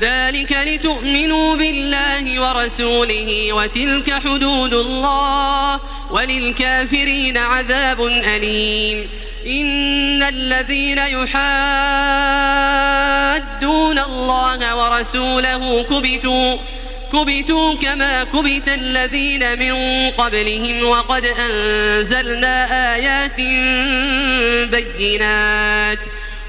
ذلك لتؤمنوا بالله ورسوله وتلك حدود الله وللكافرين عذاب أليم. إن الذين يحادون الله ورسوله كبتوا كما كبت الذين من قبلهم وقد أنزلنا آيات بينات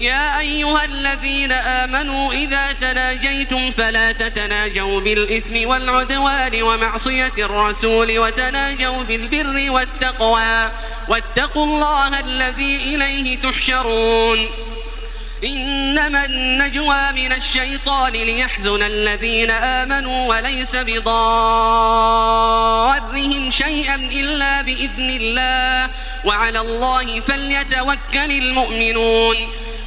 يا أيها الذين آمنوا إذا تناجيتم فلا تتناجوا بالإثم والعدوان ومعصية الرسول وتناجوا بالبر والتقوى واتقوا الله الذي إليه تحشرون. إنما النجوى من الشيطان ليحزن الذين آمنوا وليس بضارهم شيئا إلا بإذن الله وعلى الله فليتوكل المؤمنون.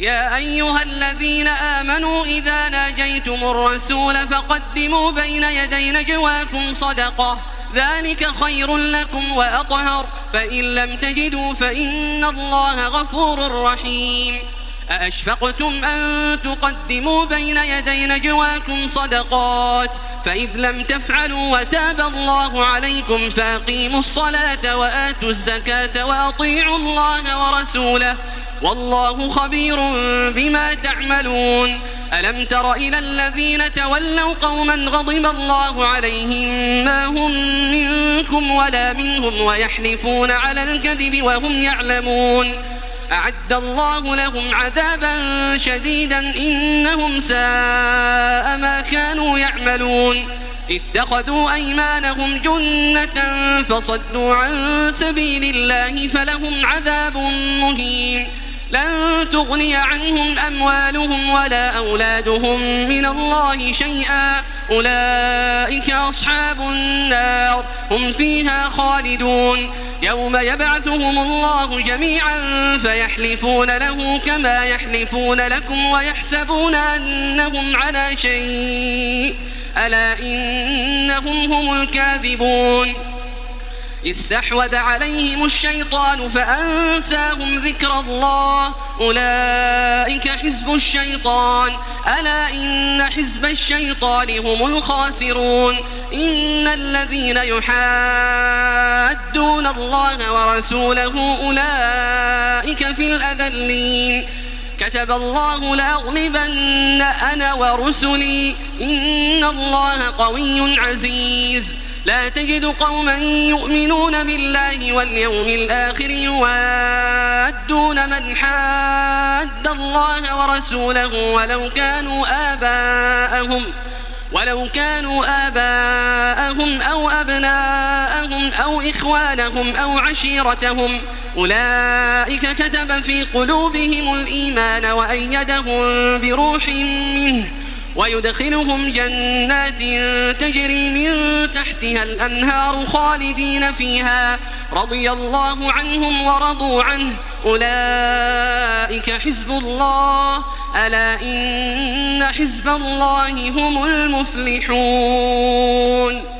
يا أيها الذين آمنوا إذا ناجيتم الرسول فقدموا بين يدي نجواكم صدقة ذلك خير لكم وأطهر فإن لم تجدوا فإن الله غفور رحيم. أأشفقتم أن تقدموا بين يدي نجواكم صدقات فإذ لم تفعلوا وتاب الله عليكم فأقيموا الصلاة وآتوا الزكاة وأطيعوا الله ورسوله والله خبير بما تعملون. ألم تر إلى الذين تولوا قوما غضب الله عليهم ما هم منكم ولا منهم ويحلفون على الكذب وهم يعلمون. أعد الله لهم عذابا شديدا إنهم ساء ما كانوا يعملون. اتخذوا أيمانهم جنة فصدوا عن سبيل الله فلهم عذاب مهين لن تغني عنهم أموالهم ولا أولادهم من الله شيئا أولئك أصحاب النار هم فيها خالدون يوم يبعثهم الله جميعا فيحلفون له كما يحلفون لكم ويحسبون أنهم على شيء ألا إنهم هم الكاذبون استحوذ عليهم الشيطان فأنساهم ذكر الله أولئك حزب الشيطان ألا إن حزب الشيطان هم الخاسرون إن الذين يحادون الله ورسوله أولئك في الأذلين كتب الله لأغلبن أنا ورسلي إن الله قوي عزيز لا تجد قوما يؤمنون بالله واليوم الآخر يوادون من حاد الله ورسوله ولو كانوا آباءهم أو أبناءهم أو إخوانهم أو عشيرتهم أولئك كتب في قلوبهم الإيمان وأيدهم بروح منه ويدخلهم جنات تجري من تحتها الأنهار خالدين فيها رضي الله عنهم ورضوا عنه أولئك حزب الله ألا إن حزب الله هم المفلحون.